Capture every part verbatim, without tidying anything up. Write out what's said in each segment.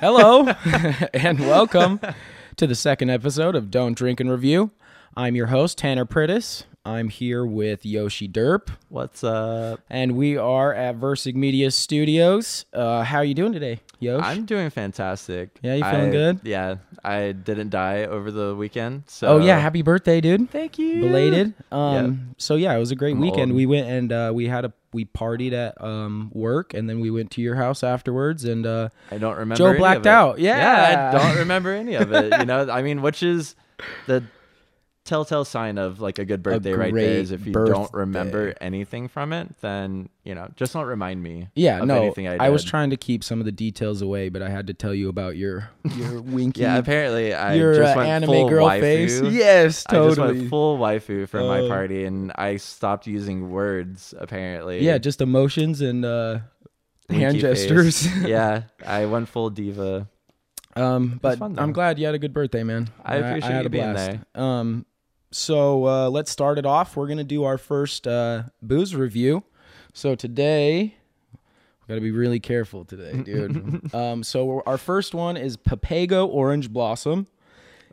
Hello and welcome to the second episode of Don't Drink and Review. I'm your host, Tanner Prittis. I'm here with Yoshi Derp. What's up? And we are at Versig Media Studios. Uh, how are you doing today, Yosh? I'm doing fantastic. Yeah, you feeling I, good? Yeah, I didn't die over the weekend. So. Oh, yeah, happy birthday, dude. Thank you. Belated. Um, yep. So, yeah, it was a great I'm weekend. Old. We went and uh, we had a we partied at um, work, and then we went to your house afterwards, and uh, I don't remember Joe any blacked of it. out. Yeah. yeah, I don't remember any of it. You know, I mean, which is the... telltale sign of like a good birthday a right there is if you birthday. don't remember anything from it, then you know, just don't remind me yeah of no anything I, did. I was trying to keep some of the details away, but I had to tell you about your your winky yeah apparently I your just uh, went anime full girl waifu. face yes totally I just went full waifu for uh, my party, and I stopped using words apparently, yeah just emotions and uh winky hand gestures. yeah I went full diva. Um but fun, I'm glad you had a good birthday, man. I appreciate I, I had you a being blast. there. um So uh, let's start it off. We're going to do our first uh, booze review. So today, we've got to be really careful today, dude. um, so we're, our first one is Papago Orange Blossom.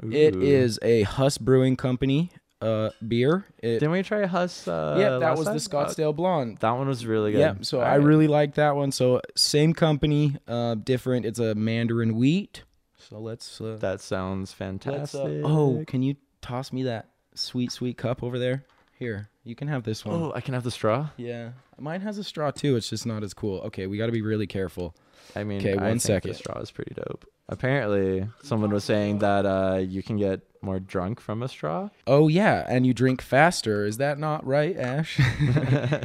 Ooh. It is a Huss Brewing Company uh, beer. It, Didn't we try Huss? Uh, yeah, that was time? the Scottsdale Blonde. That one was really good. Yeah, so All I right. really like that one. So same company, uh, different. It's a Mandarin Wheat. So let's... Uh, that sounds fantastic. Uh, oh, can you toss me that? Sweet, sweet cup over there. Here, you can have this one. Oh, I can have the straw? Yeah. Mine has a straw, too. It's just not as cool. Okay, we got to be really careful. I mean, okay, one I second. think the straw is pretty dope. Apparently, someone was saying that uh, you can get more drunk from a straw. Oh, yeah, and you drink faster. Is that not right, Ash?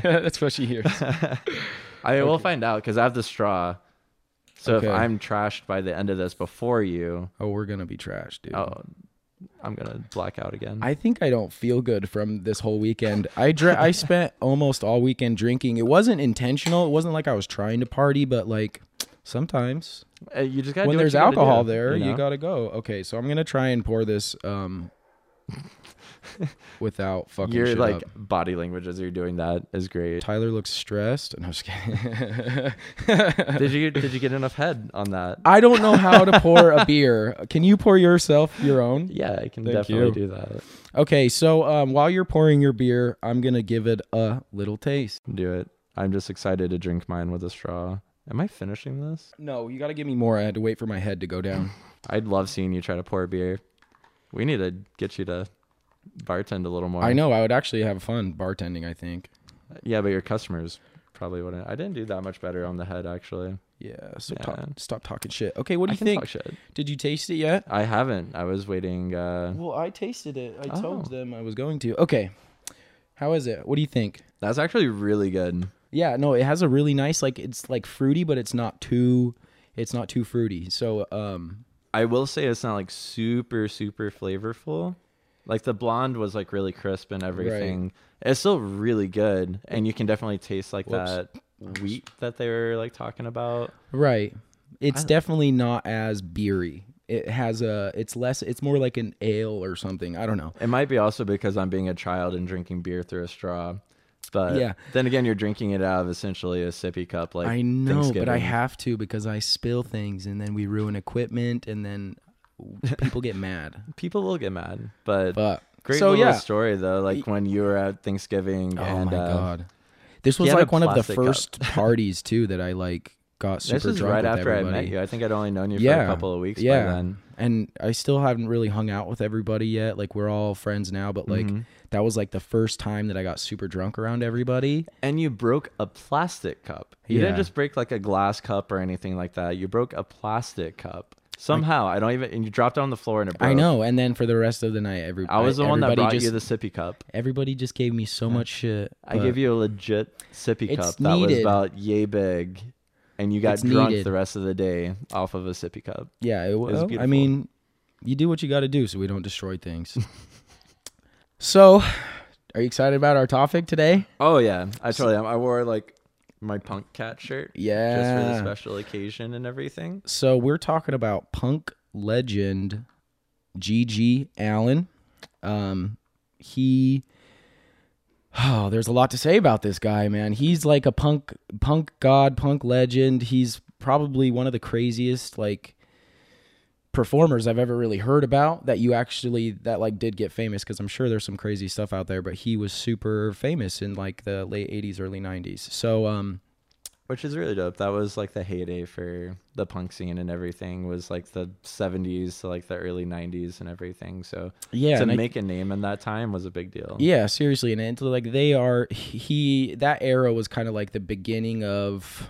That's what she hears. I mean, okay. We'll find out, because I have the straw. So okay. if I'm trashed by the end of this before you... Oh, we're going to be trashed, dude. Oh, I'm gonna black out again. I think I don't feel good from this whole weekend. I dr- I spent almost all weekend drinking. It wasn't intentional. It wasn't like I was trying to party, but like sometimes uh, you just gotta when do there's alcohol do, there, you, know? you gotta go. Okay, so I'm gonna try and pour this um, without fucking. Your shit like up. body language as you're doing that is great. Tyler looks stressed, and no, I'm just kidding. did you did you get enough head on that? I don't know how to pour a beer. Can you pour yourself your own? Yeah, I can Thank definitely you. do that. Okay, so um, while you're pouring your beer, I'm gonna give it a little taste. Do it. I'm just excited to drink mine with a straw. Am I finishing this? No, you gotta give me more. I had to wait for my head to go down. I'd love seeing you try to pour a beer. We need to get you to bartend a little more. I know. I would actually have fun bartending, I think. Yeah, but your customers probably wouldn't. I didn't do that much better on the head, actually. Yeah. So yeah. Talk, stop talking shit. Okay, what do I you can think? Talk shit. Did you taste it yet? I haven't. I was waiting. Uh... Well, I tasted it. I oh. told them I was going to. Okay. How is it? What do you think? That's actually really good. Yeah. No, it has a really nice, like, it's like fruity, but it's not too, it's not too fruity. So, um, I will say it's not like super, super flavorful. Like the blonde was like really crisp and everything. Right. It's still really good, and you can definitely taste like Whoops. that wheat that they were like talking about. Right. It's definitely not as beery. It has a. It's less. It's more like an ale or something. I don't know. It might be also because I'm being a child and drinking beer through a straw. But yeah. then again, you're drinking it out of essentially a sippy cup. Like I know, but I have to because I spill things, and then we ruin equipment, and then. People get mad. People will get mad, but, but great so, little yeah. story though. Like when you were at Thanksgiving, oh and, my uh, god, this was like one of the first parties too that I like got super. This is drunk right with after everybody. I met you. I think I'd only known you yeah. for a couple of weeks. Yeah, by then. And I still haven't really hung out with everybody yet. Like we're all friends now, but like mm-hmm. that was like the first time that I got super drunk around everybody. And you broke a plastic cup. You yeah. didn't just break like a glass cup or anything like that. You broke a plastic cup. Somehow, I don't even... And you dropped on the floor and it broke. I know. And then for the rest of the night, everybody... I was the one that brought just, you the sippy cup. Everybody just gave me so yeah. much shit. I gave you a legit sippy cup that needed. was about yay big. And you got it's drunk needed. the rest of the day off of a sippy cup. Yeah, it, it was beautiful. I mean, you do what you got to do so we don't destroy things. So, are you excited about our topic today? Oh, yeah. I totally am. I wore like... my punk cat shirt. Yeah. Just for the special occasion and everything. So we're talking about punk legend G G Allin. Um, he... Oh, there's a lot to say about this guy, man. He's like a punk punk god, punk legend. He's probably one of the craziest, like, performers I've ever really heard about that you actually that like did get famous, because I'm sure there's some crazy stuff out there, but he was super famous in like the late eighties, early nineties. So um which is really dope. That was like the heyday for the punk scene and everything, was like the seventies to like the early nineties and everything. So yeah, to make I, a name in that time was a big deal. Yeah, seriously. And into like they are he that era was kind of like the beginning of,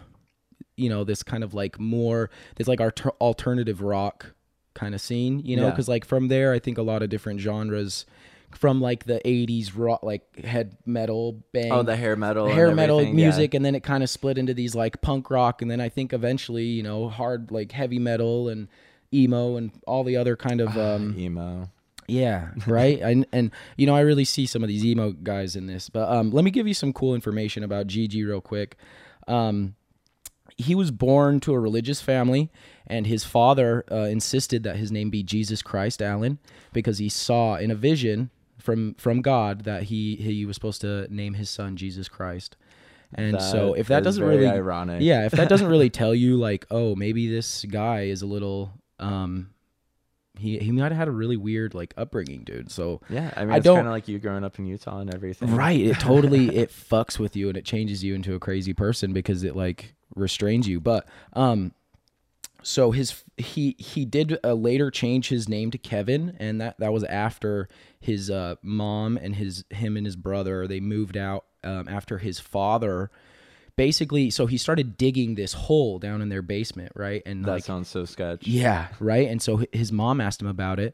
you know, this kind of like more this like our alternative rock kind of scene, you know, because yeah. like from there I think a lot of different genres from like the eighties rock, like head metal bang. Oh, the hair metal. The hair and metal music. Yeah. And then it kind of split into these like punk rock. And then I think eventually, you know, hard, like heavy metal and emo and all the other kind of, um, uh, emo. Yeah. Right. and, and, you know, I really see some of these emo guys in this, but, um, let me give you some cool information about G G real quick. Um, He was born to a religious family, and his father uh, insisted that his name be Jesus Christ Allen because he saw in a vision from from God that he he was supposed to name his son Jesus Christ. And that so if that doesn't really ironic. Yeah, if that doesn't really tell you like, oh, maybe this guy is a little um he he might have had a really weird like upbringing, dude. So yeah, I mean, it's kind of like you growing up in Utah and everything. Right, it totally it fucks with you and it changes you into a crazy person because it like restrains you. But um so his he he did uh, later change his name to Kevin, and that that was after his uh mom and his him and his brother, they moved out um after his father basically. So he started digging this hole down in their basement, right? And that like, sounds so sketch. Yeah, right. And so his mom asked him about it,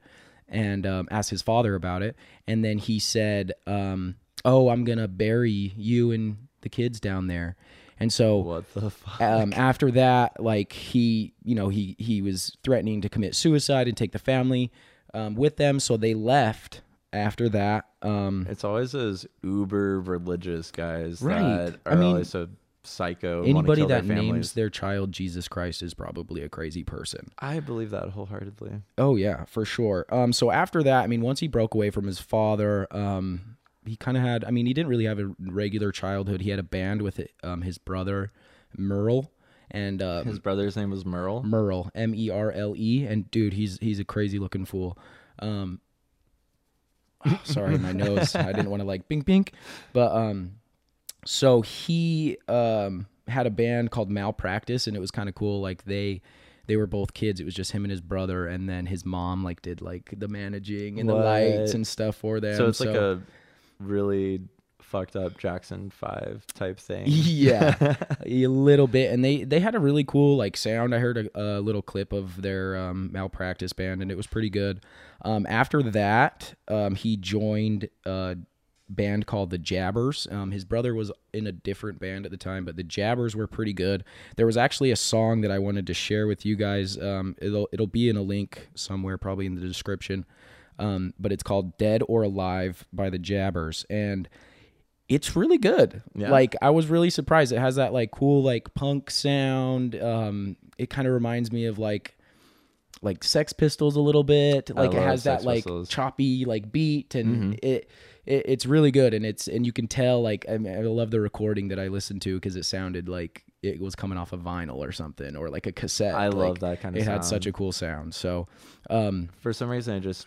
and um asked his father about it, and then he said um oh, I'm gonna bury you and the kids down there. And so what the fuck? Um, after that, like he, you know, he, he was threatening to commit suicide and take the family um, with them. So they left after that. Um, it's always those uber religious guys right. that are I mean, always so psycho. Anybody that names their child Jesus Christ is probably a crazy person. I believe that wholeheartedly. Oh, yeah, for sure. Um, so after that, I mean, once he broke away from his father, um, he kind of had, I mean, he didn't really have a regular childhood. He had a band with um, his brother, Merle. And uh, his brother's name was Merle? Merle, M E R L E. And dude, he's he's a crazy looking fool. Um, oh, sorry, my nose. I didn't want to like bink, bink. But um, so he um, had a band called Malpractice, and it was kind of cool. Like they... They were both kids. It was just him and his brother, and then his mom like did like the managing and what? the lights and stuff for them. So it's so, like a really fucked up Jackson five type thing. Yeah, a little bit. And they they had a really cool like sound. I heard a, a little clip of their um, Malpractice band, and it was pretty good. Um, after that, um, he joined a band called The Jabbers. Um, his brother was in a different band at the time, but The Jabbers were pretty good. There was actually a song that I wanted to share with you guys. Um, it'll, it'll be in a link somewhere, probably in the description. Um, but it's called Dead or Alive by The Jabbers. And it's really good. Yeah. Like, I was really surprised. It has that like cool, like punk sound. Um, it kind of reminds me of like, like Sex Pistols a little bit. Like it has that like choppy like beat, and mm-hmm. it, it it's really good. And it's and you can tell like I, mean, I love the recording that I listened to because it sounded like it was coming off a vinyl or something, or like a cassette. I like, love that kind of. It sound. Had such a cool sound. So um, for some reason, it just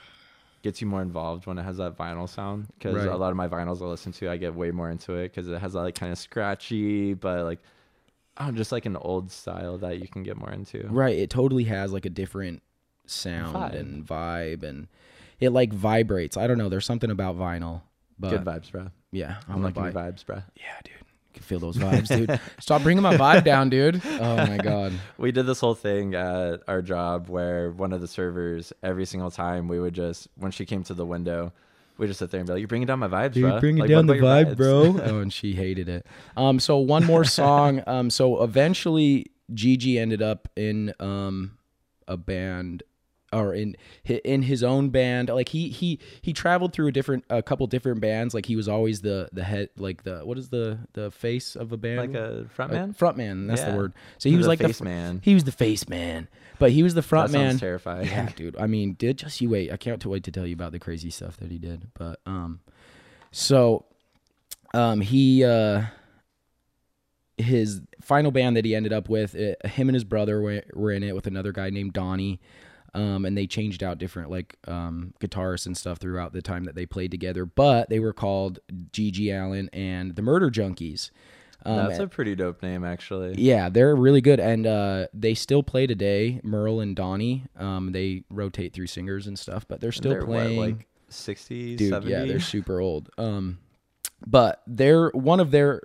gets you more involved when it has that vinyl sound, because right. a lot of my vinyls I listen to, I get way more into it because it has that like kind of scratchy but like. Oh, just like an old style that you can get more into. Right. It totally has like a different sound vibe. and vibe, and it like vibrates. I don't know. There's something about vinyl. But good vibes, bro. Yeah. I'm, I'm like vi vibes, bro. Yeah, dude. You can feel those vibes, dude. Stop bringing my vibe down, dude. Oh, my God. We did this whole thing at our job where one of the servers, every single time we would just, when she came to the window, we just sit there and be like, "You're bringing down my vibes, bro. You're bringing like, down the vibe, bro." Oh, and she hated it. Um, so one more song. Um, so eventually, G G ended up in um a band, or in in his own band. Like he he he traveled through a different a couple different bands. Like he was always the the head, like the what is the the face of a band? Like a front man. Uh, front man. That's yeah. the word. So he was the like face the man. He was the face man. But he was the front that man. Sounds terrifying. Yeah, dude. I mean, did just you wait. I can't wait to tell you about the crazy stuff that he did. But um, so um, he uh, his final band that he ended up with, it, him and his brother were, were in it with another guy named Donnie. Um, and they changed out different like um, guitarists and stuff throughout the time that they played together. But they were called G G Allin and the Murder Junkies. Um, That's a pretty dope name, actually. Yeah, they're really good. And uh, they still play today, Merle and Donnie. Um, they rotate through singers and stuff, but they're still they're, playing. What, like sixty, Dude, seventy? Yeah, they're super old. Um, but they're one of their,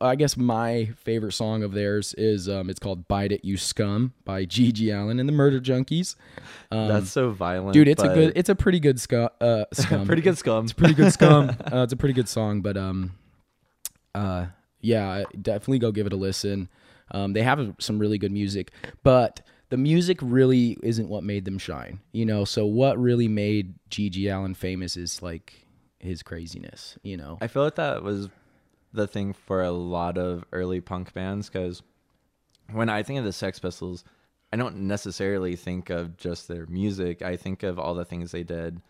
I guess my favorite song of theirs is, um, it's called Bite It You Scum by G G Allin and the Murder Junkies. Um, That's so violent. Dude, it's a good, it's a pretty good scu- uh, scum. pretty good scum. It's pretty good scum. uh, it's a pretty good song, but um, uh, yeah, definitely go give it a listen. Um, they have some really good music, but the music really isn't what made them shine, you know? So what really made G G Allin famous is like his craziness, you know? I feel like that was the thing for a lot of early punk bands, because when I think of the Sex Pistols, I don't necessarily think of just their music. I think of all the things they did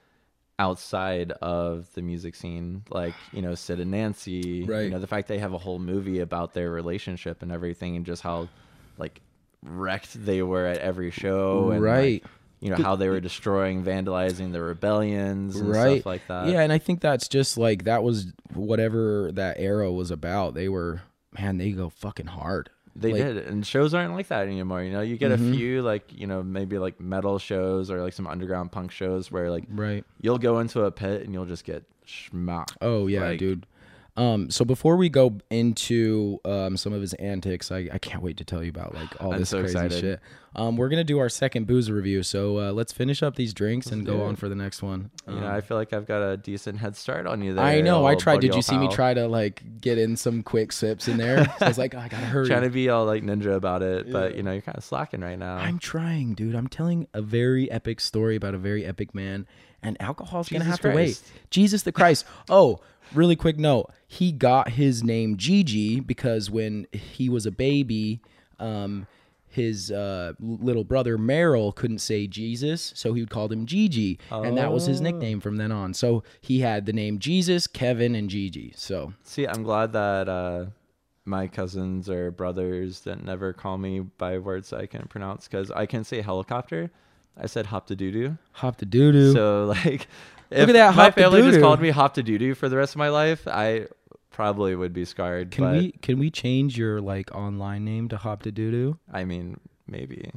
outside of the music scene, like, you know, Sid and Nancy, right. You know, the fact they have a whole movie about their relationship and everything, and just how like wrecked they were at every show, and right, like, you know, how they were destroying, vandalizing the rebellions and right. stuff like that. Yeah, and I think that's just like, that was whatever that era was about. They were, man, they go fucking hard. They like, did, and shows aren't like that anymore. You know, you get mm-hmm. a few like, you know, maybe like metal shows or like some underground punk shows where like right. you'll go into a pit and you'll just get schmocked. Oh yeah, like, dude. Um, so before we go into um, some of his antics, I, I can't wait to tell you about like all I'm this so crazy excited. Shit. Um, we're gonna do our second booze review, so uh, let's finish up these drinks let's and go it. on for the next one. Um, you know, I feel like I've got a decent head start on you there. I know. I tried. Did you see pal. me try to like get in some quick sips in there? So I was like, oh, I gotta hurry. Trying to be all like ninja about it, yeah. but you know, you're kind of slacking right now. I'm trying, dude. I'm telling a very epic story about a very epic man, and alcohol's Jesus gonna have Christ. to wait. Jesus the Christ. Oh. Really quick note, he got his name Gigi because when he was a baby, um, his uh, little brother Merle couldn't say Jesus, so he would call him Gigi, oh. and that was his nickname from then on. So he had the name Jesus, Kevin, and Gigi. So see, I'm glad that uh, my cousins or brothers that never call me by words I can't pronounce, because I can say helicopter. I said hop to doo-doo. Hop to doo-doo. So like... If Look at that! My family just called me "Hop to Doo Doo" for the rest of my life. I probably would be scarred. Can but we can we change your like online name to "Hop to Doo Doo"? I mean, maybe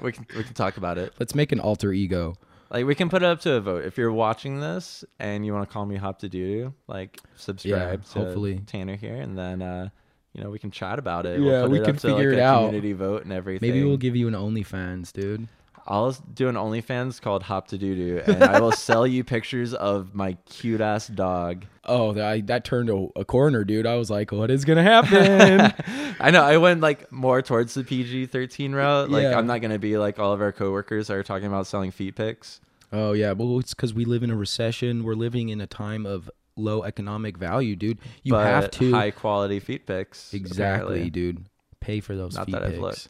we can we can talk about it. Let's make an alter ego. Like we can put it up to a vote. If you're watching this and you want to call me "Hop to Doo Doo," like subscribe yeah, to hopefully. Tanner here, and then uh, you know we can chat about it. Yeah, we'll we it can figure like, it out. Community vote and everything. Maybe we'll give you an OnlyFans, dude. I'll do an OnlyFans called Hop to Doo Doo, and I will sell you pictures of my cute ass dog. Oh, that, that turned a, a corner, dude. I was like, what is going to happen? I know. I went like more towards the P G thirteen route. Like, yeah. I'm not going to be like all of our coworkers are talking about selling feet pics. Oh, yeah. Well, it's because we live in a recession. We're living in a time of low economic value, dude. You but have to. High quality feet pics. Exactly, apparently. Dude. Pay for those not feet pics. Not that I've looked.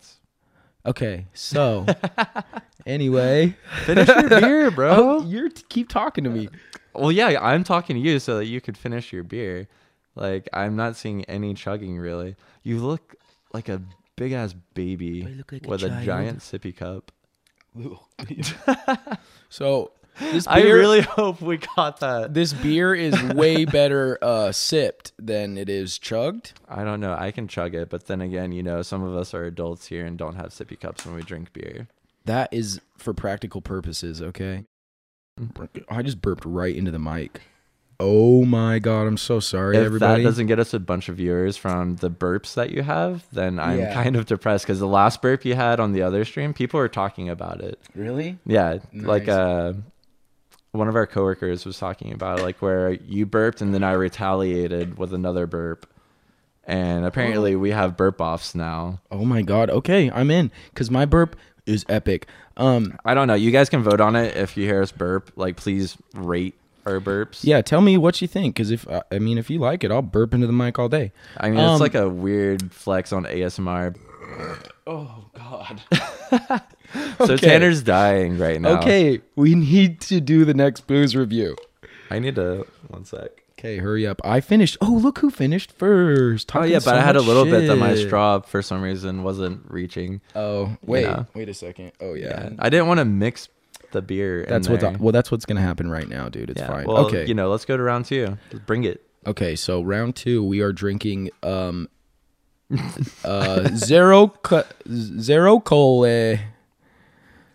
Okay, so anyway, finish your beer, bro. Oh, you t- keep talking to me. Well, yeah, I'm talking to you so that you could finish your beer. Like, I'm not seeing any chugging really. You look like a big ass baby like with a, a giant sippy cup. So this beer, I really hope we caught that. This beer is way better uh, sipped than it is chugged. I don't know. I can chug it, but then again, you know, some of us are adults here and don't have sippy cups when we drink beer. That is for practical purposes, okay? I just burped right into the mic. Oh my God, I'm so sorry, if everybody. If that doesn't get us a bunch of viewers from the burps that you have, then I'm yeah. kind of depressed, because the last burp you had on the other stream, people were talking about it. Really? Yeah. Nice. Like... Uh, one of our coworkers was talking about like where you burped and then I retaliated with another burp, and apparently we have burp offs now. Oh my God. Okay. I'm in. Cause my burp is epic. Um, I don't know. You guys can vote on it. If you hear us burp, like please rate our burps. Yeah. Tell me what you think. Cause if, I mean, if you like it, I'll burp into the mic all day. I mean, um, it's like a weird flex on A S M R. Oh God. So okay. Tanner's dying right now. Okay, we need to do the next booze review. I need to... One sec. Okay, hurry up. I finished. Oh, look who finished first. Talking oh, yeah, but so I had a little shit. bit that my straw, for some reason, wasn't reaching. Oh, wait. You know? Wait a second. Oh, yeah. yeah. I didn't want to mix the beer that's in what's there. Well, that's what's going to happen right now, dude. It's yeah. fine. Well, okay. You know, let's go to round two. Just bring it. Okay, so round two, we are drinking um, uh, zero, co- zero cola.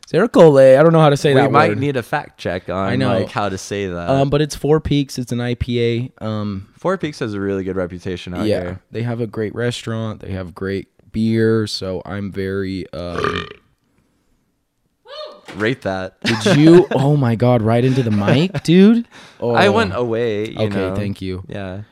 Zercole, I don't know how to say we that. We might word. need a fact check on I know. like how to say that. Um, but it's Four Peaks. It's an I P A. Um, Four Peaks has a really good reputation out yeah, here. They have a great restaurant. They have great beer. So I'm very um, rate that. Did you? Oh my God! Right into the mic, dude. Oh. I went away. You okay, know. Thank you. Yeah.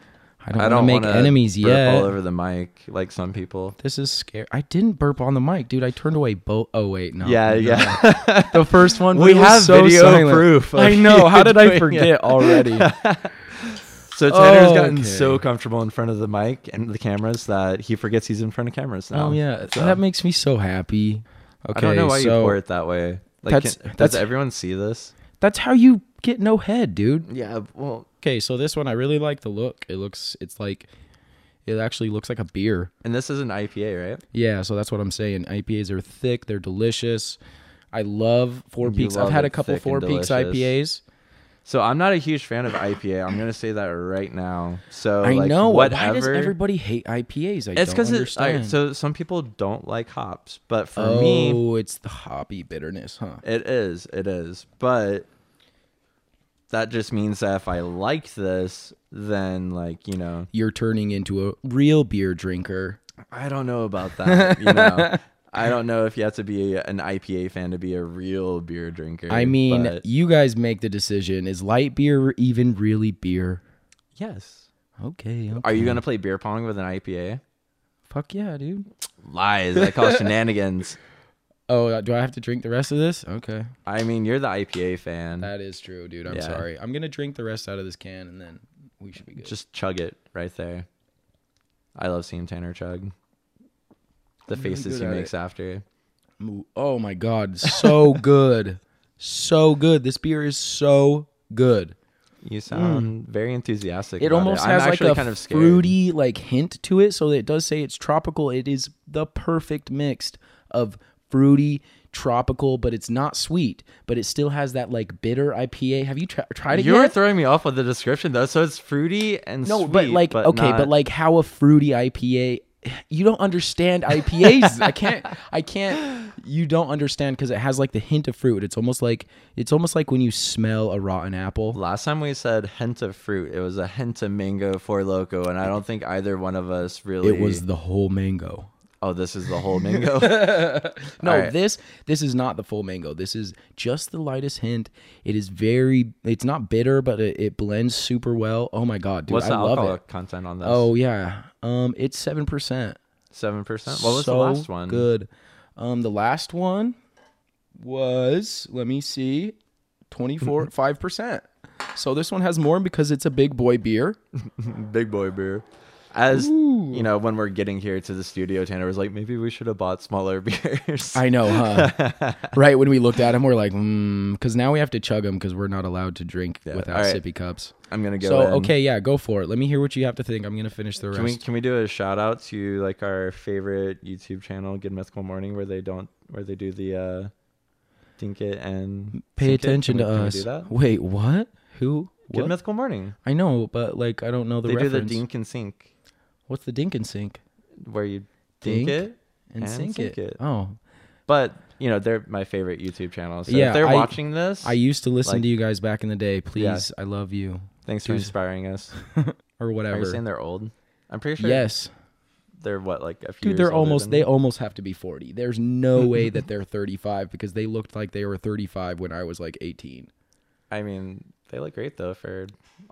I don't, I don't want to make enemies yet. Burp all over the mic, like some people. This is scary. I didn't burp on the mic, dude. I turned away. Bo- oh wait, no. Yeah, no, yeah. No. The first one. We, we have so video silent. proof. I know. How did I forget it. already? So Tanner's oh, gotten okay. so comfortable in front of the mic and the cameras that he forgets he's in front of cameras now. Oh yeah, so. that makes me so happy. Okay, I don't know why so you pour it that way. Like, that's, can, that's, does everyone see this? That's how you get no head, dude. Yeah. Well. Okay, so this one, I really like the look. It looks, it's like, it actually looks like a beer. And this is an I P A, right? Yeah, so that's what I'm saying. I P As are thick. They're delicious. I love Four Peaks. I've had a couple Four Peaks I P As. So I'm not a huge fan of I P A. I'm going to say that right now. So I like, know. Whatever. Why does everybody hate I P As? I it's don't understand. It's because so some people don't like hops. But for oh, me. Oh, it's the hoppy bitterness, huh? It is. It is. But that just means that if I like this, then, like, you know, you're turning into a real beer drinker. I don't know about that. You know, I don't know if you have to be an I P A fan to be a real beer drinker. I mean, but you guys make the decision. Is light beer even really beer? Yes. Okay. okay. Are you going to play beer pong with an I P A? Fuck yeah, dude. Lies. I call shenanigans. Oh, do I have to drink the rest of this? Okay. I mean, you're the I P A fan. That is true, dude. I'm yeah. sorry. I'm going to drink the rest out of this can, and then we should be good. Just chug it right there. I love seeing Tanner chug. The I'm faces really he makes it. after. Oh, my God. So good. So good. This beer is so good. You sound mm. very enthusiastic. It almost it. has like a kind of fruity like hint to it, so it does say it's tropical. It is the perfect mix of fruity, tropical, but it's not sweet, but it still has that like bitter I P A. Have you tra- tried it? You're yet? throwing me off with the description though. So it's fruity and no, sweet. No, but like, but okay, not... but like how a fruity I P A, you don't understand I P As. I can't, I can't, you don't understand because it has like the hint of fruit. It's almost like, it's almost like when you smell a rotten apple. Last time we said hint of fruit, it was a hint of mango for loco. And I don't think either one of us really. It was the whole mango. Oh, this is the whole mango? No, right. this this is not the full mango. This is just the lightest hint. It is very, it's not bitter, but it, it blends super well. Oh my God, dude, What's I love it. What's the alcohol content on this? Oh, yeah. Um, it's seven percent. seven percent? What was so the last one? good. Um, the last one was, let me see, twenty-four, five percent. So this one has more because it's a big boy beer. Big boy beer. As, Ooh. you know, when we're getting here to the studio, Tanner was like, maybe we should have bought smaller beers. I know, huh? Right when we looked at them, we're like, hmm, because now we have to chug them because we're not allowed to drink yeah. without right. sippy cups. I'm going to go So, in. okay, yeah, go for it. Let me hear what you have to think. I'm going to finish the rest. Can we, can we do a shout out to, like, our favorite YouTube channel, Good Mythical Morning, where they don't, where they do the uh, Dink It and Pay Attention to Us. Wait, what? Who? Good what? Mythical Morning. I know, but, like, I don't know the they reference. They do the Dink and Sink. What's the dink and sink? Where you dink, dink it and, and sink, sink it. it. Oh. But, you know, they're my favorite YouTube channel. So yeah, if they're I, watching this. I used to listen like, to you guys back in the day. Please, yeah. I love you. Thanks Dude. for inspiring us. Or whatever. Are you saying they're old? I'm pretty sure. Yes. They're what, like a few Dude, years they're almost, than they almost have to be forty. There's no way that they're thirty-five because they looked like they were thirty-five when I was like eighteen. I mean, they look great, though, for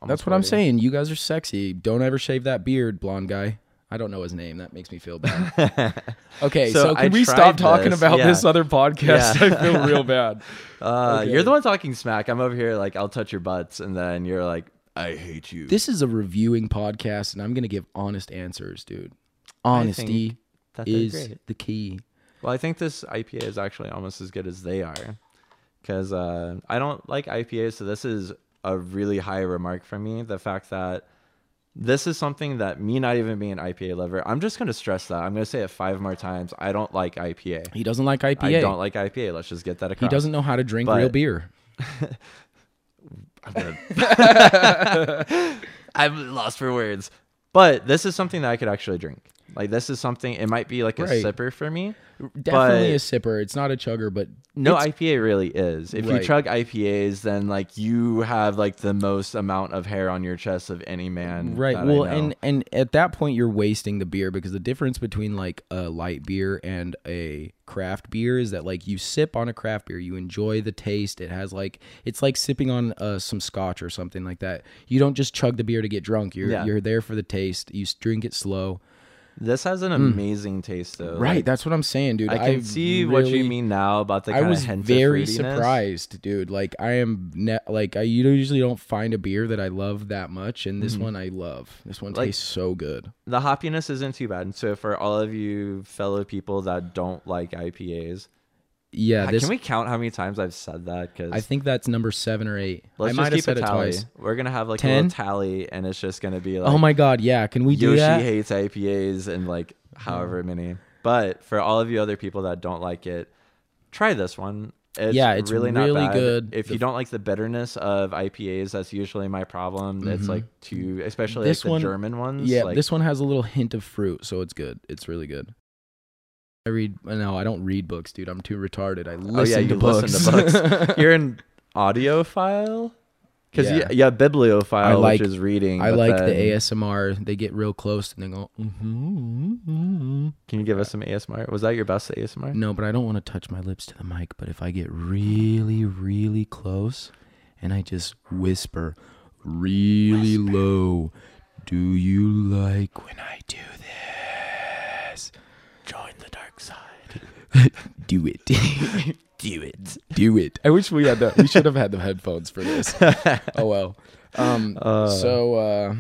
That's what forty. I'm saying. You guys are sexy. Don't ever shave that beard, blonde guy. I don't know his name. That makes me feel bad. Okay, so, so can I we stop this. talking about yeah. this other podcast? Yeah. I feel real bad. Uh, okay. You're the one talking smack. I'm over here like, I'll touch your butts, and then you're like, I hate you. This is a reviewing podcast, and I'm going to give honest answers, dude. Honesty is great. the key. Well, I think this I P A is actually almost as good as they are because uh, I don't like I P As, so this is a really high remark from me. The fact that This is something that, me not even being an I P A lover, I'm just going to stress that. I'm going to say it five more times. I don't like I P A. He doesn't like I P A. I don't like I P A. Let's just get that across. He doesn't know how to drink but, real beer. I'm, gonna... I'm lost for words. But this is something that I could actually drink. Like, this is something, it might be like a right. sipper for me. Definitely a sipper. It's not a chugger, but... No, I P A really is. If right. you chug I P As, then, like, you have, like, the most amount of hair on your chest of any man. Right. Well, and, and at that point, you're wasting the beer, because the difference between, like, a light beer and a craft beer is that, like, you sip on a craft beer, you enjoy the taste. It has, like... It's like sipping on uh, some scotch or something like that. You don't just chug the beer to get drunk. You're, yeah. you're there for the taste. You drink it slow. This has an amazing mm. taste, though. Right, like, that's what I'm saying, dude. I can I see really, what you mean now about the kind of hint of fruitiness. I was very surprised, dude. Like, I am, ne- like, I usually don't find a beer that I love that much, and this mm. one I love. This one like, tastes so good. The hoppiness isn't too bad. So for all of you fellow people that don't like I P As, yeah, God, this, can we count how many times I've said that? Because I think that's number seven or eight. Let's I might just keep have said a tally. It twice. We're gonna have like ten? A little tally, and it's just gonna be like, oh my god, yeah. Can we do Yoshi that? Yoshi hates I P As, and like however many. But for all of you other people that don't like it, try this one. It's yeah, it's really, really not bad. Good. If the, you don't like the bitterness of I P As, that's usually my problem. Mm-hmm. It's like too, especially this like the one, German ones. Yeah, like, this one has a little hint of fruit, so it's good. It's really good. I read no, I don't read books, dude. I'm too retarded. I listen oh, yeah, you to books. Listen to books. You're an audiophile? Because yeah. yeah, yeah, bibliophile, I like, which is reading. I like then... the A S M R. They get real close and they go. Mm-hmm, mm-hmm. Can you give us some A S M R? Was that your best A S M R? No, but I don't want to touch my lips to the mic. But if I get really, really close, and I just whisper really whisper. low, "Do you like when I do this? Join the dark." Do it. Do it. Do it. I wish we had the, we should have had the headphones for this. Oh, well. Um, uh, so, uh,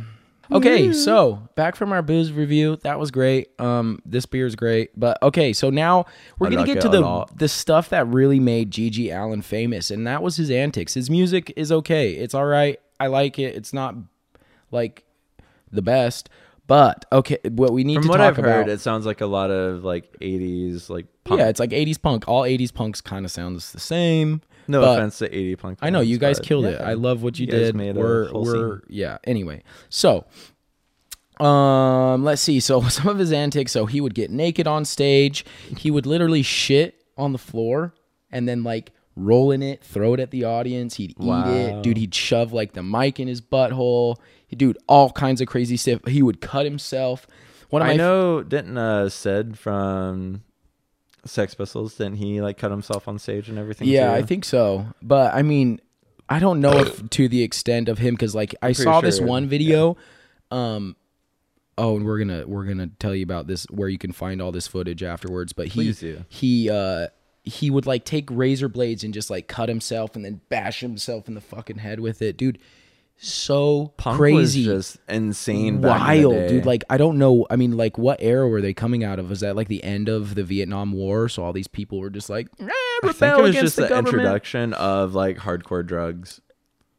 okay. So back from our booze review. That was great. Um, this beer is great. But okay. So now we're going to get to the, the stuff that really made G G Allin famous. And that was his antics. His music is okay. It's all right. I like it. It's not like the best. But okay, what we need From to talk about. From what I've heard, it sounds like a lot of like eighties like punk. Yeah, it's like eighties punk. All eighties punks kind of sounds the same. No offense to eighties punk. I know you guys killed yeah. it. I love what you, you did. Made we're we're scene. yeah. Anyway, so um, let's see. So some of his antics. So he would get naked on stage. He would literally shit on the floor and then like roll in it, throw it at the audience. He'd eat wow. it, dude. He'd shove like the mic in his butthole. Dude, all kinds of crazy stuff. He would cut himself. One of I my know, f- didn't uh, Sid from Sex Pistols, didn't he like cut himself on stage and everything? Yeah, too? I think so. But I mean, I don't know if to the extent of him, because like I saw sure, this one video. Yeah. Um, oh, and we're gonna we're gonna tell you about this where you can find all this footage afterwards. But he he uh, he would like take razor blades and just like cut himself and then bash himself in the fucking head with it, dude. So punk crazy, was just insane, wild, dude. Like, I don't know. I mean, like, what era were they coming out of? Was that like the end of the Vietnam War? So all these people were just like, eh, rebel I think it was against just the, the introduction of like hardcore drugs.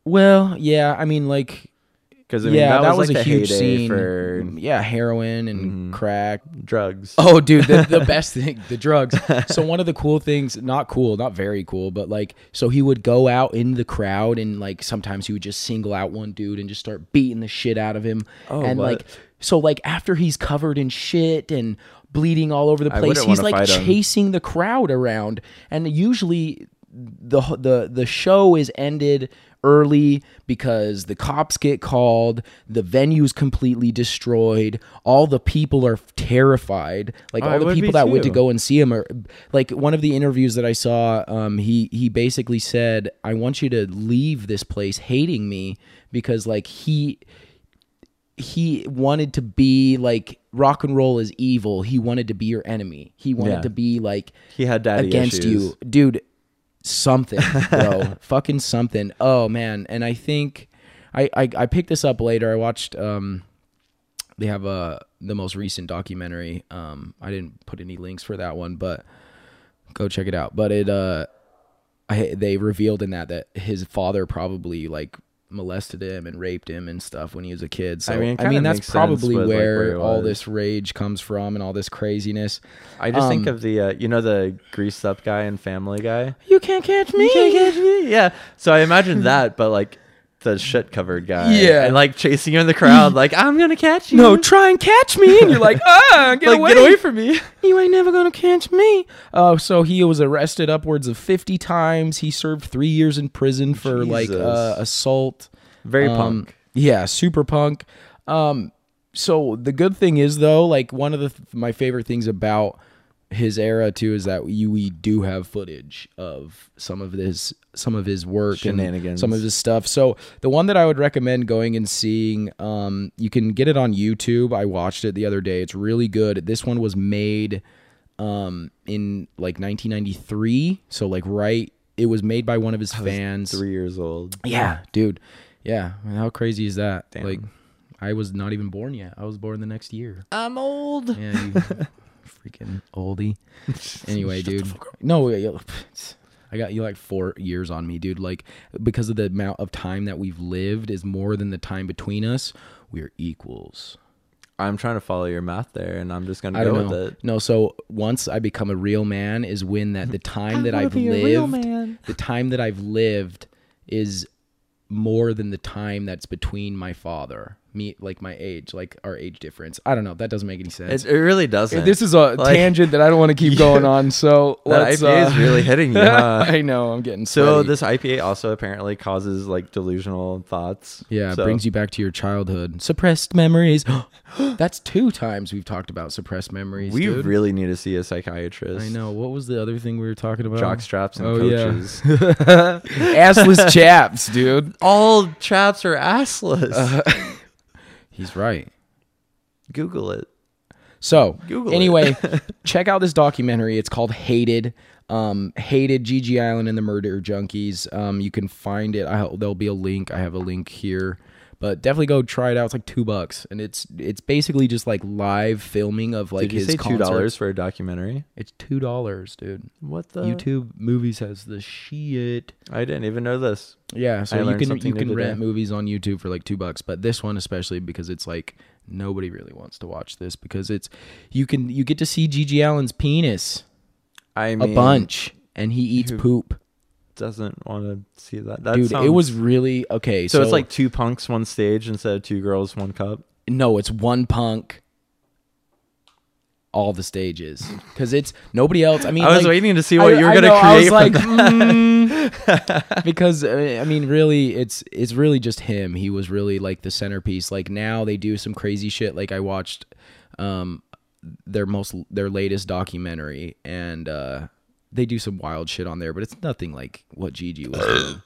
Well, yeah, I mean, like, because I mean, yeah, that, that was, was like a huge scene for yeah, heroin and mm-hmm. crack, drugs. Oh, dude, the, the best thing, the drugs. So one of the cool things, not cool, not very cool, but like, so he would go out in the crowd and like sometimes he would just single out one dude and just start beating the shit out of him. Oh, and what? like, so like after he's covered in shit and bleeding all over the place, he's like chasing him. the crowd around, and usually the the the show is ended early because the cops get called, the venue's completely destroyed, all the people are terrified, like all the people that went to go and see him are like, one of the interviews that I saw, um he he basically said, I want you to leave this place hating me, because like he he wanted to be like, rock and roll is evil, he wanted to be your enemy, he wanted yeah. to be like, he had daddy against issues. you dude something bro fucking something oh man and I think I, I I picked this up later. I watched um they have a the most recent documentary, um I didn't put any links for that one, but go check it out. But it uh I, they revealed in that that his father probably like molested him and raped him and stuff when he was a kid. So I mean, I mean that's probably where, like, where all this rage comes from and all this craziness. I just um, think of the uh, you know, the greased up guy in Family Guy. You can't catch me. You can't catch me. Yeah. So I imagine that, but like the shit covered guy. Yeah. And like chasing you in the crowd, like, I'm gonna catch you. No, try and catch me. And you're like, ah, get like, away. Get away from me. You ain't never gonna catch me. Oh, uh, so he was arrested upwards of fifty times. He served three years in prison for Jesus. like uh, assault. Very um, punk. Yeah, super punk. Um, so the good thing is though, like one of the th my favorite things about his era too is that you, we do have footage of some of his some of his work Shenanigans. and some of his stuff. So the one that I would recommend going and seeing, um, you can get it on YouTube. I watched it the other day. It's really good. This one was made um, in like nineteen ninety-three. So like right, it was made by one of his I fans. Was three years old. Yeah, dude. Yeah. I mean, how crazy is that? Damn. Like I was not even born yet. I was born the next year. I'm old. Yeah. You, freaking oldie. Anyway, dude. No, I got you like four years on me, dude. Like, because of the amount of time that we've lived is more than the time between us. We're equals. I'm trying to follow your math there, and I'm just going to go with it. No, so once I become a real man is when that the time that I've lived, the time that I've lived is more than the time that's between my father, me, like my age, like our age difference. I don't know. That doesn't make any sense. It, it really doesn't. This is a like, tangent that I don't want to keep yeah, going on. So that let's, I P A uh, is really hitting you. Huh? I know. I'm getting sweaty. So this I P A also apparently causes like delusional thoughts. Yeah, so. It brings you back to your childhood. Suppressed memories. That's two times we've talked about suppressed memories. We dude. really need to see a psychiatrist. I know. What was the other thing we were talking about? Jock straps and oh, coaches. Yeah. Assless chaps, dude. All chaps are assless. Uh, He's right. Google it. So, Google anyway, it. Check out this documentary. It's called Hated. Um, Hated, G G Allin and the Murder Junkies. Um, you can find it. I, there'll be a link. I have a link here. But definitely go try it out. It's like two bucks. And it's it's basically just like live filming of like his concert. Did you say two dollars for a documentary? It's two dollars, dude. What the? YouTube Movies has the shit. I didn't even know this. Yeah, so you can you can rent movies on YouTube for like two bucks, but this one especially because it's like nobody really wants to watch this because it's you can you get to see G G Allen's penis, I mean, a bunch, and he eats poop. Doesn't want to see that. that Dude, sounds... it was really okay. So, so it's like two punks one stage instead of two girls one cup. No, it's one punk. All the stages because it's nobody else. I mean, I was like, waiting to see what I, you were going to create. I was like, mm, because I mean, really, it's it's really just him. He was really like the centerpiece. Like now they do some crazy shit. Like I watched um, their most their latest documentary, and uh, they do some wild shit on there, but it's nothing like what G G was doing.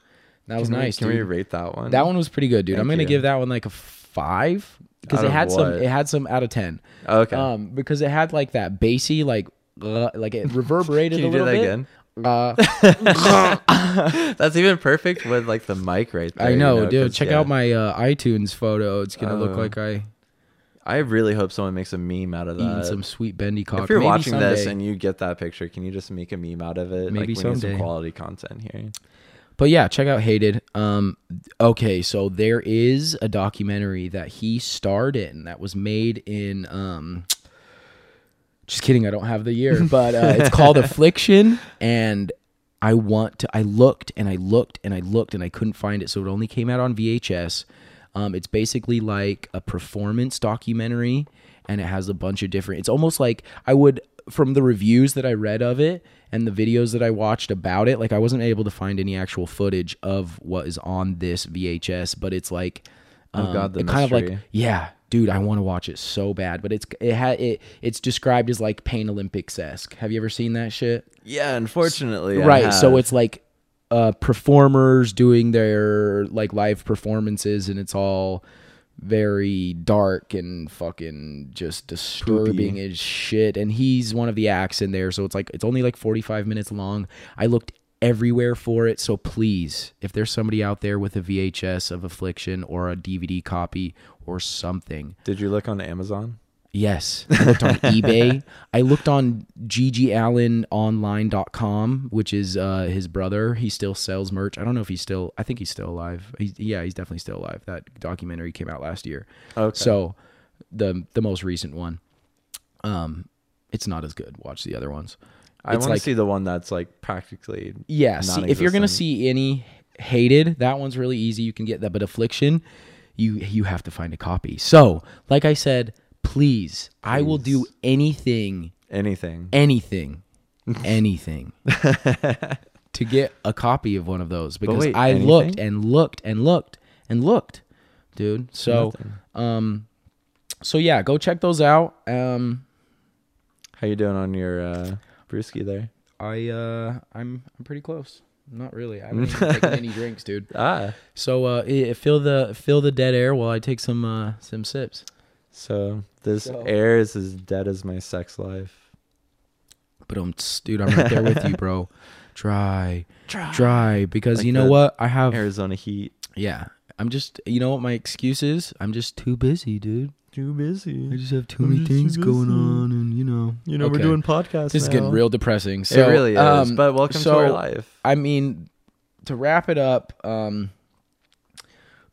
That was can nice. We, can dude. we rate that one? That one was pretty good, dude. Thank I'm going to give that one like a five. Because it had what? some, it had some out of ten. Oh, okay. Um, because it had like that bassy, like, uh, like it reverberated Can you a little do that bit. Again? Uh, that's even perfect with like the mic right there. I know, you know dude. Check yeah. out my uh, iTunes photo. It's gonna oh. look like I. I really hope someone makes a meme out of that. Eating some sweet bendy cock. If you're Maybe watching someday. this and you get that picture, can you just make a meme out of it? Maybe like, we someday. Need some quality content here. But yeah, check out Hated. Um, okay, so there is a documentary that he starred in that was made in... Um, just kidding, I don't have the year. But uh, it's called Affliction. And I want to... I looked and I looked and I looked and I couldn't find it. So it only came out on V H S. Um, it's basically like a performance documentary. And it has a bunch of different... It's almost like I would... From the reviews that I read of it and the videos that I watched about it, like I wasn't able to find any actual footage of what is on this V H S, but it's like, um, oh God, the it kind of like, yeah, dude, I want to watch it so bad, but it's it ha it it's described as like Pain Olympics esque. Have you ever seen that shit? Yeah, unfortunately, S I right. Have. So it's like uh, performers doing their like live performances, and it's all very dark and fucking just disturbing Poopy. as shit. And he's one of the acts in there. So it's like, it's only like forty-five minutes long. I looked everywhere for it. So please, if there's somebody out there with a V H S of Affliction or a D V D copy or something. Did you look on Amazon? Yes. I looked on eBay. I looked on G G Allen online dot com, which is uh, his brother. He still sells merch. I don't know if he's still, I think he's still alive. He's, yeah, he's definitely still alive. That documentary came out last year. Okay. So the the most recent one. Um, it's not as good. Watch the other ones. I want to like, see the one that's like practically yeah, see, if you're going to see any Hated, that one's really easy. You can get that. But Affliction, you, you have to find a copy. So like I said... Please, Please, I will do anything, anything, anything, anything to get a copy of one of those because wait, I anything? looked and looked and looked and looked, dude. So, um, so yeah, go check those out. Um, how you doing on your uh, brewski there? I uh, I'm I'm pretty close. Not really. I haven't even taken any drinks, dude. Ah, so uh, it, fill the fill the dead air while I take some uh, some sips. So this so. air is as dead as my sex life. But I'm, dude, I'm right there with you, bro. Dry, dry, dry. Because like you know what? I have Arizona heat. Yeah. I'm just, you know what my excuse is? I'm just too busy, dude. Too busy. I just have too I'm many things too going on. And you know, you know, okay. We're doing podcasts. This now. is getting real depressing. So, it really is. Um, but welcome so, to our life. I mean, to wrap it up, um,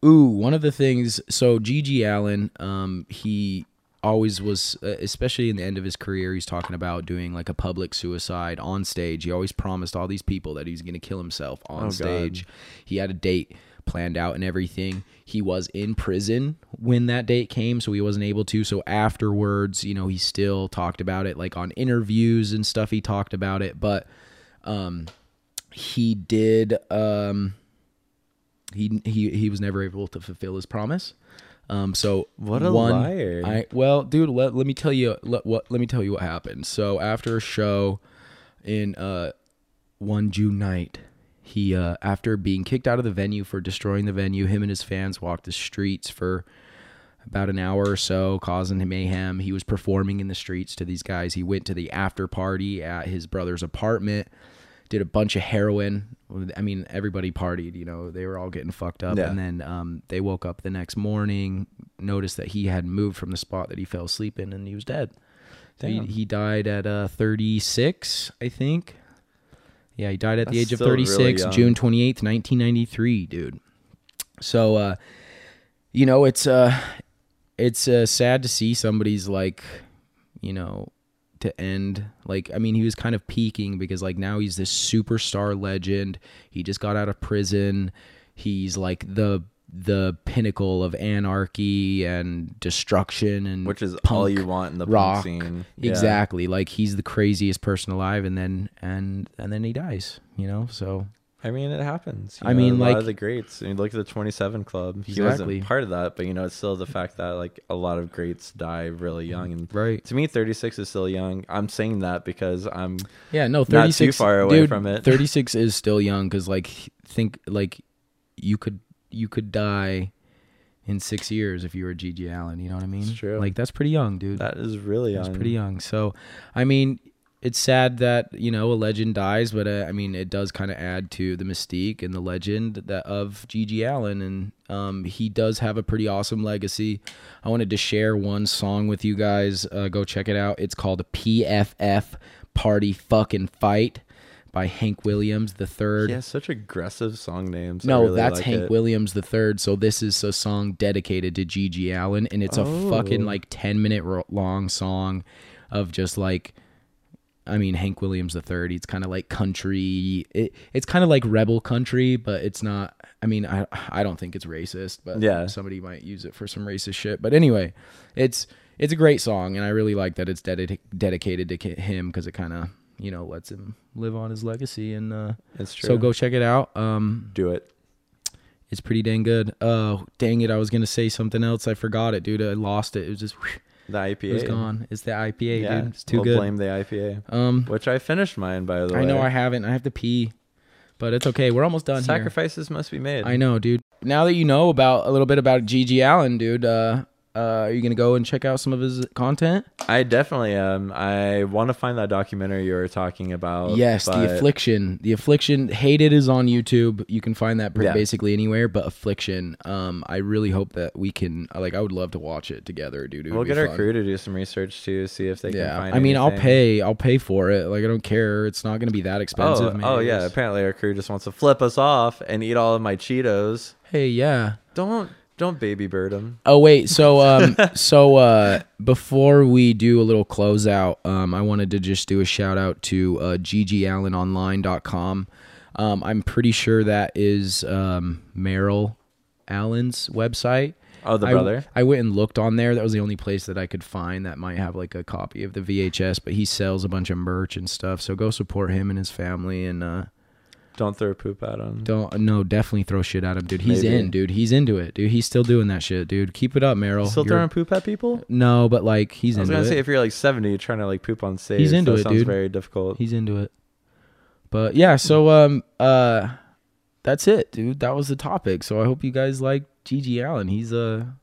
Ooh, one of the things, so G G Allin, um, he always was, especially in the end of his career, he's talking about doing like a public suicide on stage. He always promised all these people that he's going to kill himself on oh, stage. God. He had a date planned out and everything. He was in prison when that date came, so he wasn't able to. So afterwards, you know, he still talked about it, like on interviews and stuff, he talked about it. But um, he did... Um, He he he was never able to fulfill his promise. Um, so what a one, liar! I, well, dude, let let me tell you let, what let me tell you what happened. So after a show, in uh one June night, he uh, after being kicked out of the venue for destroying the venue, him and his fans walked the streets for about an hour or so, causing mayhem. He was performing in the streets to these guys. He went to the after party at his brother's apartment. Did a bunch of heroin. I mean, everybody partied, you know, they were all getting fucked up. Yeah. And then um, they woke up the next morning, noticed that he had moved from the spot that he fell asleep in, and he was dead. He, he died at uh, thirty-six, I think. Yeah, he died at That's the age of thirty-six, really June twenty-eighth, nineteen ninety-three, dude. So, uh, you know, it's uh, it's uh, sad to see somebody's like, you know, to end like I mean he was kind of peaking because like now he's this superstar legend. He just got out of prison. He's like the the pinnacle of anarchy and destruction and which is all you want in the rock scene. Yeah. Exactly. Like he's the craziest person alive and then and and then he dies, you know? So I mean it happens. You I know, mean a like, lot of the greats. I mean look at the twenty-seven Club. He exactly. wasn't part of that, but you know, it's still the fact that like a lot of greats die really young and right. to me thirty-six is still young. I'm saying that because I'm yeah, no, thirty-six not too far away dude, from it. thirty-six is still young cuz like think like you could you could die in six years if you were G G Allin, you know what I mean? That's true. Like that's pretty young, dude. That is really young. That's pretty young. So, I mean it's sad that, you know, a legend dies, but uh, I mean, it does kind of add to the mystique and the legend that of G G Allin. And um, he does have a pretty awesome legacy. I wanted to share one song with you guys. Uh, go check it out. It's called P F F Party Fucking Fight by Hank Williams the Third. Yeah, such aggressive song names. No, really that's like Hank it. Williams the Third. So this is a song dedicated to G G Allin. And it's oh. a fucking like ten minute long song of just like, I mean, Hank Williams the Third, it's kind of like country. It, it's kind of like rebel country, but it's not, I mean, I I don't think it's racist, but yeah. somebody might use it for some racist shit. But anyway, it's it's a great song, and I really like that it's dedi- dedicated to him because it kind of, you know, lets him live on his legacy. And uh, it's true. So go check it out. Um, Do it. It's pretty dang good. Oh, dang it. I was going to say something else. I forgot it, dude. I lost it. It was just... Whew. The I P A. It's gone. It's the I P A, yeah, dude. It's too we'll good. Blame the I P A. Um, which I finished mine, by the way. I know I haven't. I have to pee, but it's okay. We're almost done. Sacrifices here. Must be made. I know, dude. Now that you know about a little bit about G G Allin, dude, uh, Uh, are you going to go and check out some of his content? I definitely am. I want to find that documentary you were talking about. Yes, but... The Affliction. The Affliction. Hated is on YouTube. You can find that yeah. basically anywhere, but Affliction. Um, I really hope that we can, like, I would love to watch it together, dude. We'll get our fun. crew to do some research, too, see if they yeah. can find it. I mean, anything. I'll pay. I'll pay for it. Like, I don't care. It's not going to be that expensive. Oh, man. oh yeah. Apparently, our crew just wants to flip us off and eat all of my Cheetos. Hey, yeah. Don't. Don't baby bird them. Oh, wait. So um, so uh, before we do a little closeout, um, I wanted to just do a shout out to uh, G G Allen online dot com. Um, I'm pretty sure that is um, Merle Allen's website. Oh, the brother. I, I went and looked on there. That was the only place that I could find that might have like a copy of the V H S, but he sells a bunch of merch and stuff. So go support him and his family and... Uh, Don't throw poop at him. Don't no, definitely throw shit at him, dude. He's Maybe. in, dude. He's into it, dude. He's still doing that shit, dude. Keep it up, Merrill. Still you're, throwing poop at people? No, but like he's into it. I was gonna it. say if you're like seventy, you're trying to like poop on stage. He's into that it, sounds dude. Very difficult. He's into it. But yeah, so um uh that's it, dude. That was the topic. So I hope you guys like G G Allin. He's a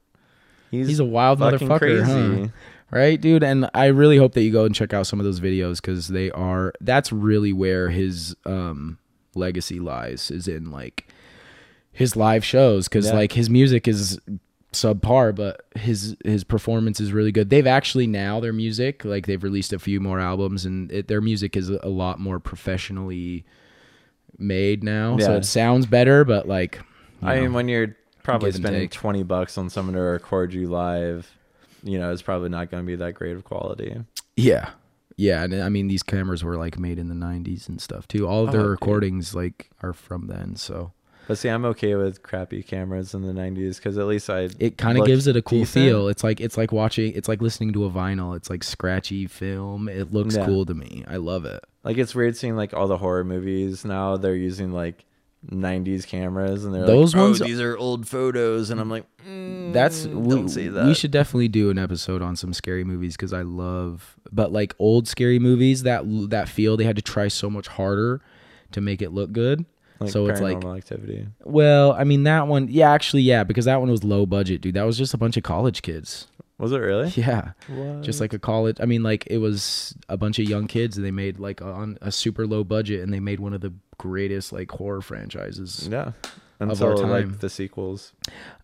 he's, he's a wild motherfucker, crazy. Huh? Right, dude? And I really hope that you go and check out some of those videos because they are that's really where his um legacy lies, is in like his live shows, because yeah. like his music is subpar, but his his performance is really good. They've actually now their music, like they've released a few more albums, and it, their music is a lot more professionally made now, yeah. so it sounds better. But like, I know, mean, when you're probably spending twenty bucks on someone to record you live, you know, it's probably not going to be that great of quality. Yeah. Yeah, and I mean, these cameras were like made in the nineties and stuff too. All of their oh, recordings dude. like are from then. So, but see, I'm okay with crappy cameras in the nineties because at least I it kind of gives it a cool decent. feel. It's like it's like watching, it's like listening to a vinyl. It's like scratchy film. It looks yeah. cool to me. I love it. Like it's weird seeing like all the horror movies now. They're using like nineties cameras, and they're those like, ones. Oh, these are old photos, and I'm like, mm, that's we, don't say that. We should definitely do an episode on some scary movies because I love. But like old scary movies that that feel they had to try so much harder to make it look good. Like so it's like Paranormal Activity. Well, I mean that one. Yeah, actually, yeah, because that one was low budget, dude. That was just a bunch of college kids. Was it really? Yeah, what? Just like a college. I mean, like it was a bunch of young kids, and they made like on a super low budget, and they made one of the greatest like horror franchises. Yeah. Until of our time. Like the sequels.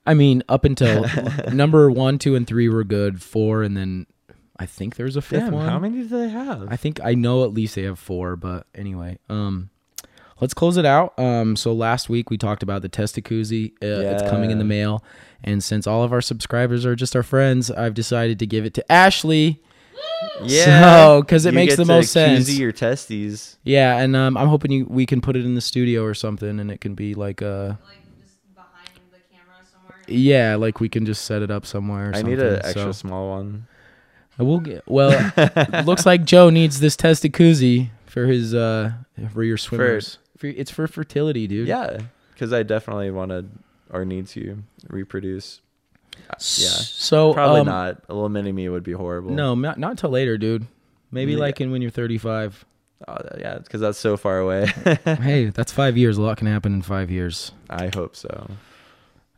I mean, up until number one, two, and three were good. Four, and then. I think there's a fifth Damn, one. How many do they have? I think I know at least they have four, but anyway, um, let's close it out. Um, so last week we talked about the Testacuzzi. Uh, yeah. It's coming in the mail. And since all of our subscribers are just our friends, I've decided to give it to Ashley. Yeah, so, because it you makes the most sense. Your testes. Yeah, and um, I'm hoping you, we can put it in the studio or something, and it can be like a. Like just behind the camera somewhere. Yeah, like we can just set it up somewhere. Or I something, need an extra so. small one. I will get well. It looks like Joe needs this Testacuzzi for his uh for your swimmers. For, for, it's for fertility, dude. Yeah, because I definitely want to or need to reproduce. Yeah. So probably um, not. A little mini me would be horrible. No, not not till later, dude. Maybe yeah. like in when you're thirty-five. Oh yeah, because that's so far away. Hey, that's five years. A lot can happen in five years. I hope so.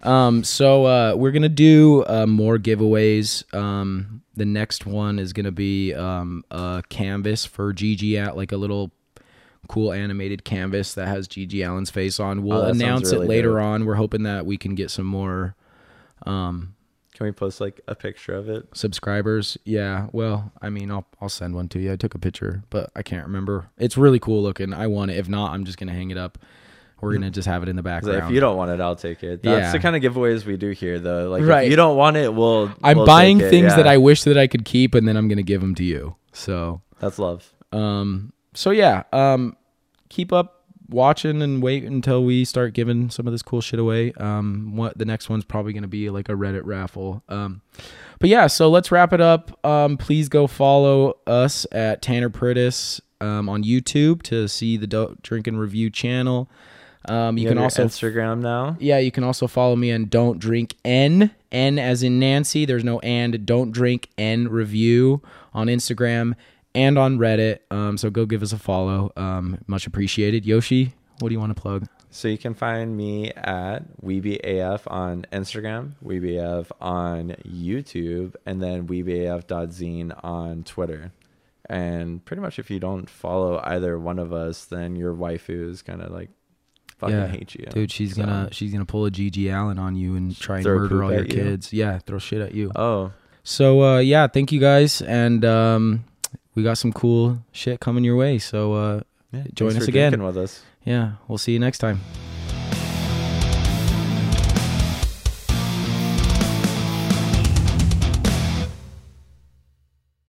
Um, so, uh, we're going to do, uh, more giveaways. Um, the next one is going to be, um, a canvas for G G at like a little cool animated canvas that has G G Allen's face on. We'll oh, announce really it later dope. on. We're hoping that we can get some more, um, can we post like a picture of it? Subscribers. Yeah. Well, I mean, I'll, I'll send one to you. I took a picture, but I can't remember. It's really cool looking. I want it. If not, I'm just going to hang it up. We're going to just have it in the background. If you don't want it, I'll take it. That's yeah. the kind of giveaways we do here, though. Like, right. if you don't want it, we'll I'm we'll buying take it, things yeah. that I wish that I could keep, and then I'm going to give them to you. So that's love. Um. So, yeah. Um. Keep up watching and wait until we start giving some of this cool shit away. Um. What the next one's probably going to be like a Reddit raffle. Um. But, yeah, so let's wrap it up. Um. Please go follow us at Tanner Prittis um, on YouTube to see the Dope Drink and Review channel. Um, you, you can also Instagram now. Yeah, you can also follow me on Don't Drink N, N as in Nancy. There's no and. Don't Drink N Review on Instagram and on Reddit. Um, so go give us a follow. Um, much appreciated. Yoshi, what do you want to plug? So you can find me at WeBAF on Instagram, WeBAF on YouTube, and then WeBAF.zine on Twitter. And pretty much if you don't follow either one of us, then your waifu is going to like fucking yeah. hate you. Dude, she's so. gonna she's gonna pull a G G Allin on you and try and throw murder all your you. kids. Yeah, throw shit at you. Oh. So uh, yeah, thank you guys. And um, we got some cool shit coming your way. So uh, yeah, join us again. With us. Yeah, we'll see you next time.